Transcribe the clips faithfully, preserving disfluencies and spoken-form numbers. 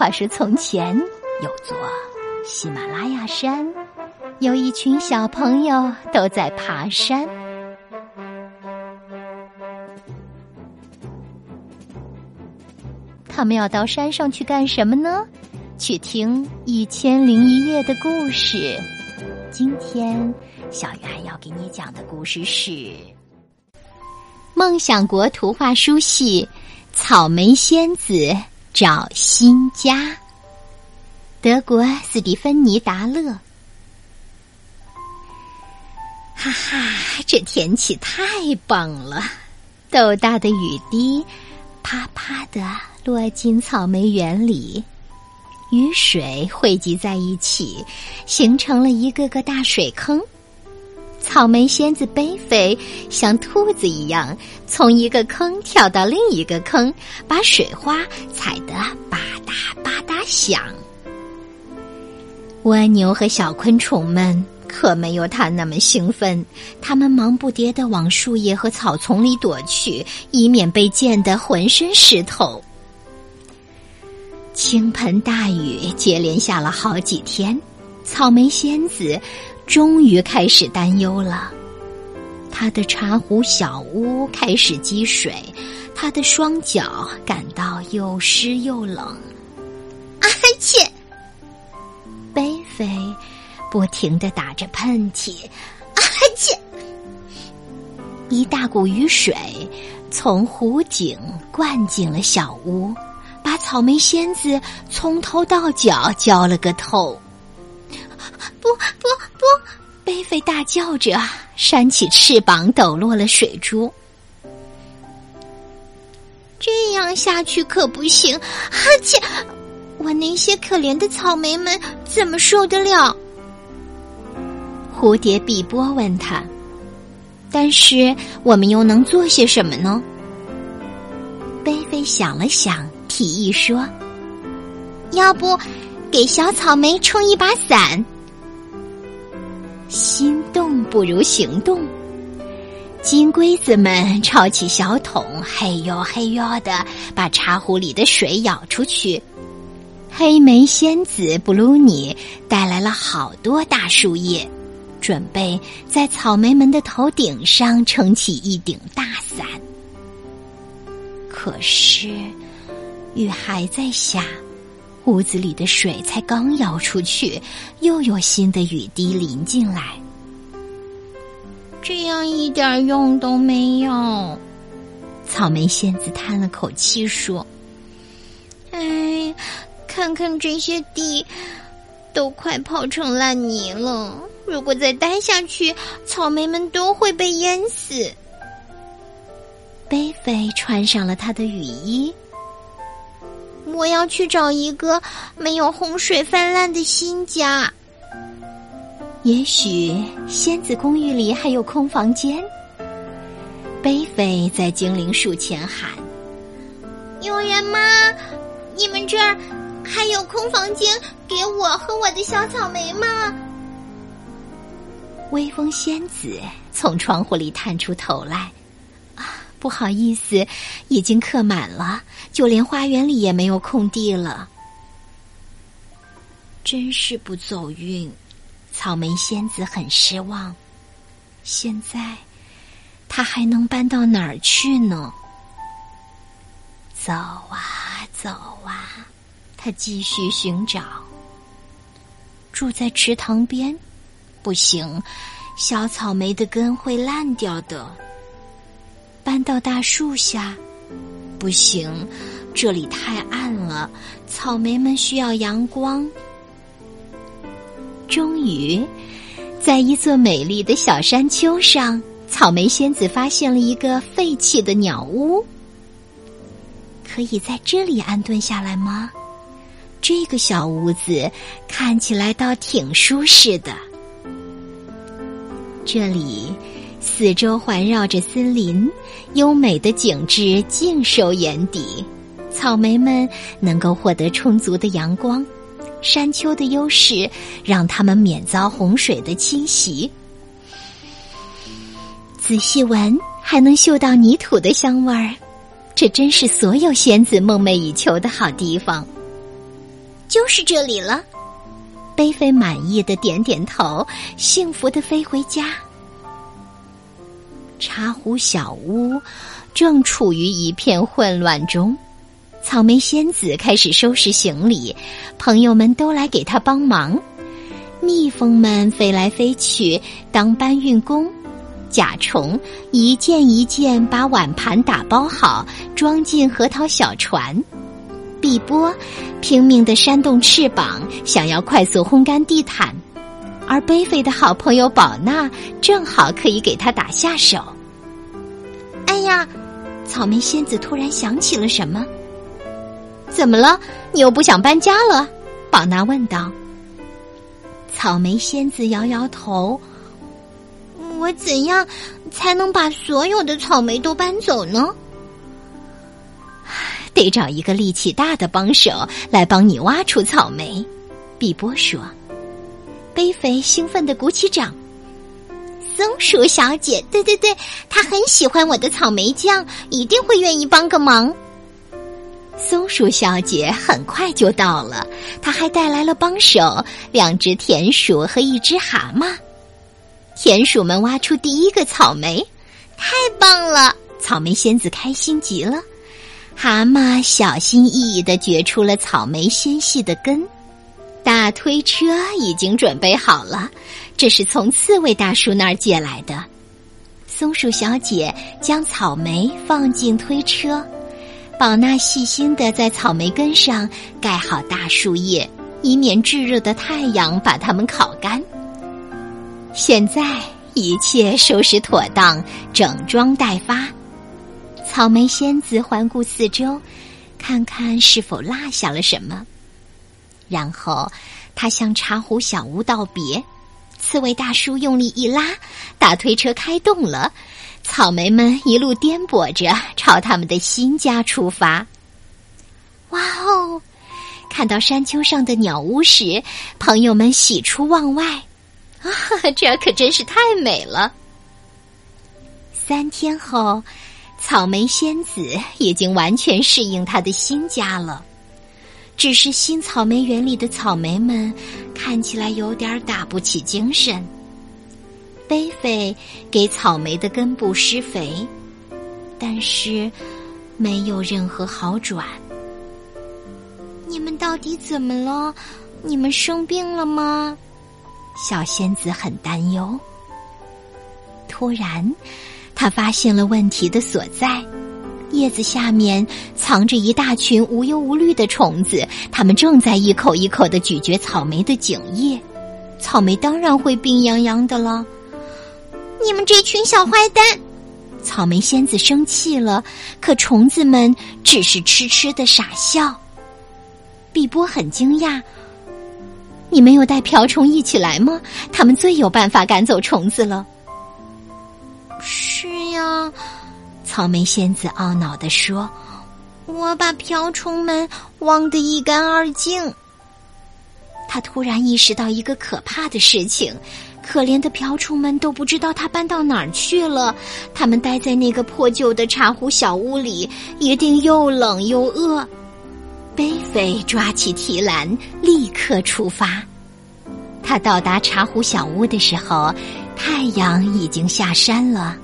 话说从前有座喜马拉雅山，有一群小朋友都在爬山。他们要到山上去干什么呢？去听一千零一夜的故事。今天小圆要给你讲的故事是梦想国图画书系草莓仙子找新家，德国斯蒂芬妮·达勒。哈哈，这天气太棒了，豆大的雨滴啪啪地落进草莓园里，雨水汇集在一起，形成了一个个大水坑。草莓仙子背飞，像兔子一样从一个坑跳到另一个坑，把水花踩得吧嗒吧嗒响。蜗牛和小昆虫们可没有它那么兴奋，它们忙不迭地往树叶和草丛里躲去，以免被溅得浑身湿透。倾盆大雨接连下了好几天，草莓仙子终于开始担忧了。他的茶壶小屋开始积水，他的双脚感到又湿又冷。啊切！贝菲不停地打着喷嚏。啊切！一大股雨水从湖井灌进了小屋，把草莓仙子从头到脚浇了个透。不不不！贝菲大叫着，扇起翅膀抖落了水珠。这样下去可不行！哈切，我那些可怜的草莓们怎么受得了？蝴蝶碧波问他。但是我们又能做些什么呢？贝菲想了想，提议说：“要不给小草莓撑一把伞。”心动不如行动，金龟子们抄起小桶，嘿哟嘿哟地把茶壶里的水舀出去。黑莓仙子布鲁尼带来了好多大树叶，准备在草莓们的头顶上撑起一顶大伞。可是雨还在下，屋子里的水才刚舀出去，又有新的雨滴淋进来。这样一点用都没有，草莓仙子叹了口气说：“哎，看看这些地，都快泡成烂泥了。如果再待下去，草莓们都会被淹死。”贝菲穿上了他的雨衣。我要去找一个没有洪水泛滥的新家。也许仙子公寓里还有空房间。贝菲在精灵树前喊：“有人吗？你们这儿还有空房间给我和我的小草莓吗？”微风仙子从窗户里探出头来：“啊，不好意思，已经客满了，就连花园里也没有空地了。”真是不走运，草莓仙子很失望。现在，她还能搬到哪儿去呢？走啊走啊，她继续寻找。住在池塘边，不行，小草莓的根会烂掉的。搬到大树下，不行，这里太暗了，草莓们需要阳光。终于，在一座美丽的小山丘上，草莓仙子发现了一个废弃的鸟屋。可以在这里安顿下来吗？这个小屋子看起来倒挺舒适的。这里四周环绕着森林，优美的景致尽收眼底。草莓们能够获得充足的阳光，山丘的优势让它们免遭洪水的侵袭。仔细闻，还能嗅到泥土的香味儿，这真是所有仙子梦寐以求的好地方。就是这里了。菲菲满意的点点头，幸福的飞回家。茶壶小屋正处于一片混乱中，草莓仙子开始收拾行李，朋友们都来给她帮忙。蜜蜂们飞来飞去当搬运工，甲虫一件一件把碗盘打包好，装进核桃小船。碧波拼命地扇动翅膀，想要快速烘干地毯，而贝菲的好朋友宝娜正好可以给他打下手。哎呀，草莓仙子突然想起了什么。怎么了？你又不想搬家了？宝娜问道。草莓仙子摇摇头，我怎样才能把所有的草莓都搬走呢？得找一个力气大的帮手来帮你挖出草莓，碧波说。贝菲兴奋地鼓起掌，松鼠小姐，对对对，她很喜欢我的草莓酱，一定会愿意帮个忙。松鼠小姐很快就到了，她还带来了帮手，两只田鼠和一只蛤蟆。田鼠们挖出第一个草莓，太棒了！草莓仙子开心极了。蛤蟆小心翼翼地掘出了草莓纤细的根，大推车已经准备好了，这是从刺猬大叔那儿借来的。松鼠小姐将草莓放进推车，宝娜细心地在草莓根上盖好大树叶，以免炙热的太阳把它们烤干。现在一切收拾妥当，整装待发。草莓仙子环顾四周，看看是否落下了什么，然后她向茶壶小屋道别。刺猬大叔用力一拉，大推车开动了，草莓们一路颠簸着朝他们的新家出发。哇哦！看到山丘上的鸟屋时，朋友们喜出望外，啊，这可真是太美了！三天后，草莓仙子已经完全适应她的新家了，只是新草莓园里的草莓们看起来有点打不起精神。贝菲给草莓的根部施肥，但是没有任何好转。你们到底怎么了？你们生病了吗？小仙子很担忧。突然他发现了问题的所在，叶子下面藏着一大群无忧无虑的虫子，它们正在一口一口地咀嚼草莓的茎叶，草莓当然会病殃殃的了。你们这群小坏蛋！草莓仙子生气了，可虫子们只是痴痴地傻笑。碧波很惊讶，你没有带瓢虫一起来吗？他们最有办法赶走虫子了。是呀，草莓仙子懊恼地说，我把瓢虫们忘得一干二净。他突然意识到一个可怕的事情，可怜的瓢虫们都不知道他搬到哪儿去了，他们待在那个破旧的茶壶小屋里，一定又冷又饿。贝菲抓起提篮，立刻出发。他到达茶壶小屋的时候，太阳已经下山了。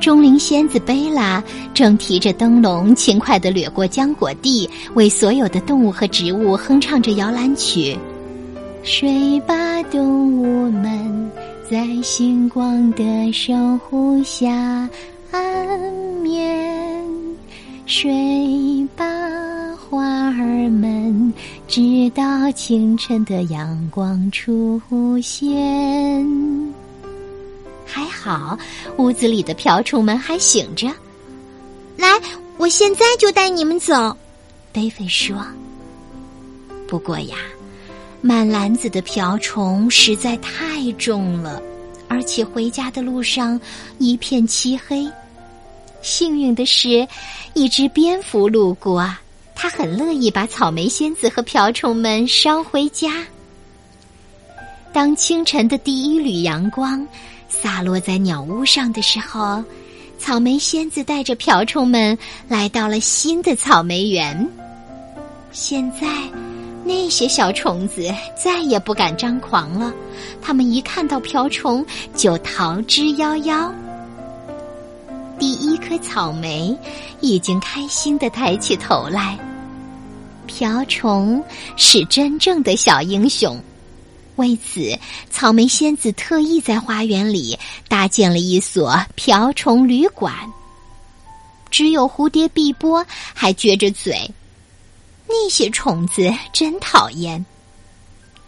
钟灵仙子贝拉正提着灯笼轻快地掠过浆果地，为所有的动物和植物哼唱着摇篮曲。睡吧动物们，在星光的守护下安眠。睡吧花儿们，直到清晨的阳光出现。还好屋子里的瓢虫们还醒着。来，我现在就带你们走，贝菲说。不过呀，满篮子的瓢虫实在太重了，而且回家的路上一片漆黑。幸运的是，一只蝙蝠路过，它很乐意把草莓仙子和瓢虫们捎回家。当清晨的第一缕阳光洒落在鸟屋上的时候，草莓仙子带着瓢虫们来到了新的草莓园。现在那些小虫子再也不敢张狂了，它们一看到瓢虫就逃之夭夭。第一颗草莓已经开心地抬起头来，瓢虫是真正的小英雄。为此，草莓仙子特意在花园里搭建了一所瓢虫旅馆。只有蝴蝶碧波还撅着嘴，那些虫子真讨厌。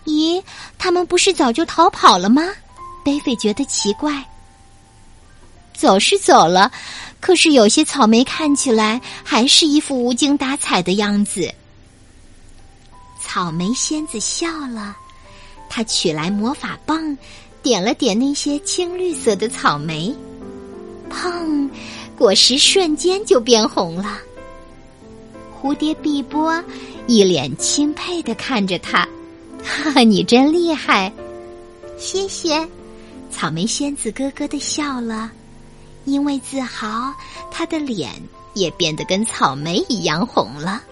咦，他们不是早就逃跑了吗？贝菲觉得奇怪。走是走了，可是有些草莓看起来还是一副无精打采的样子。草莓仙子笑了，她取来魔法棒，点了点那些青绿色的草莓，砰！果实瞬间就变红了。蝴蝶碧波一脸钦佩地看着她，哈哈，你真厉害！谢谢。草莓仙子咯咯地笑了，因为自豪，她的脸也变得跟草莓一样红了。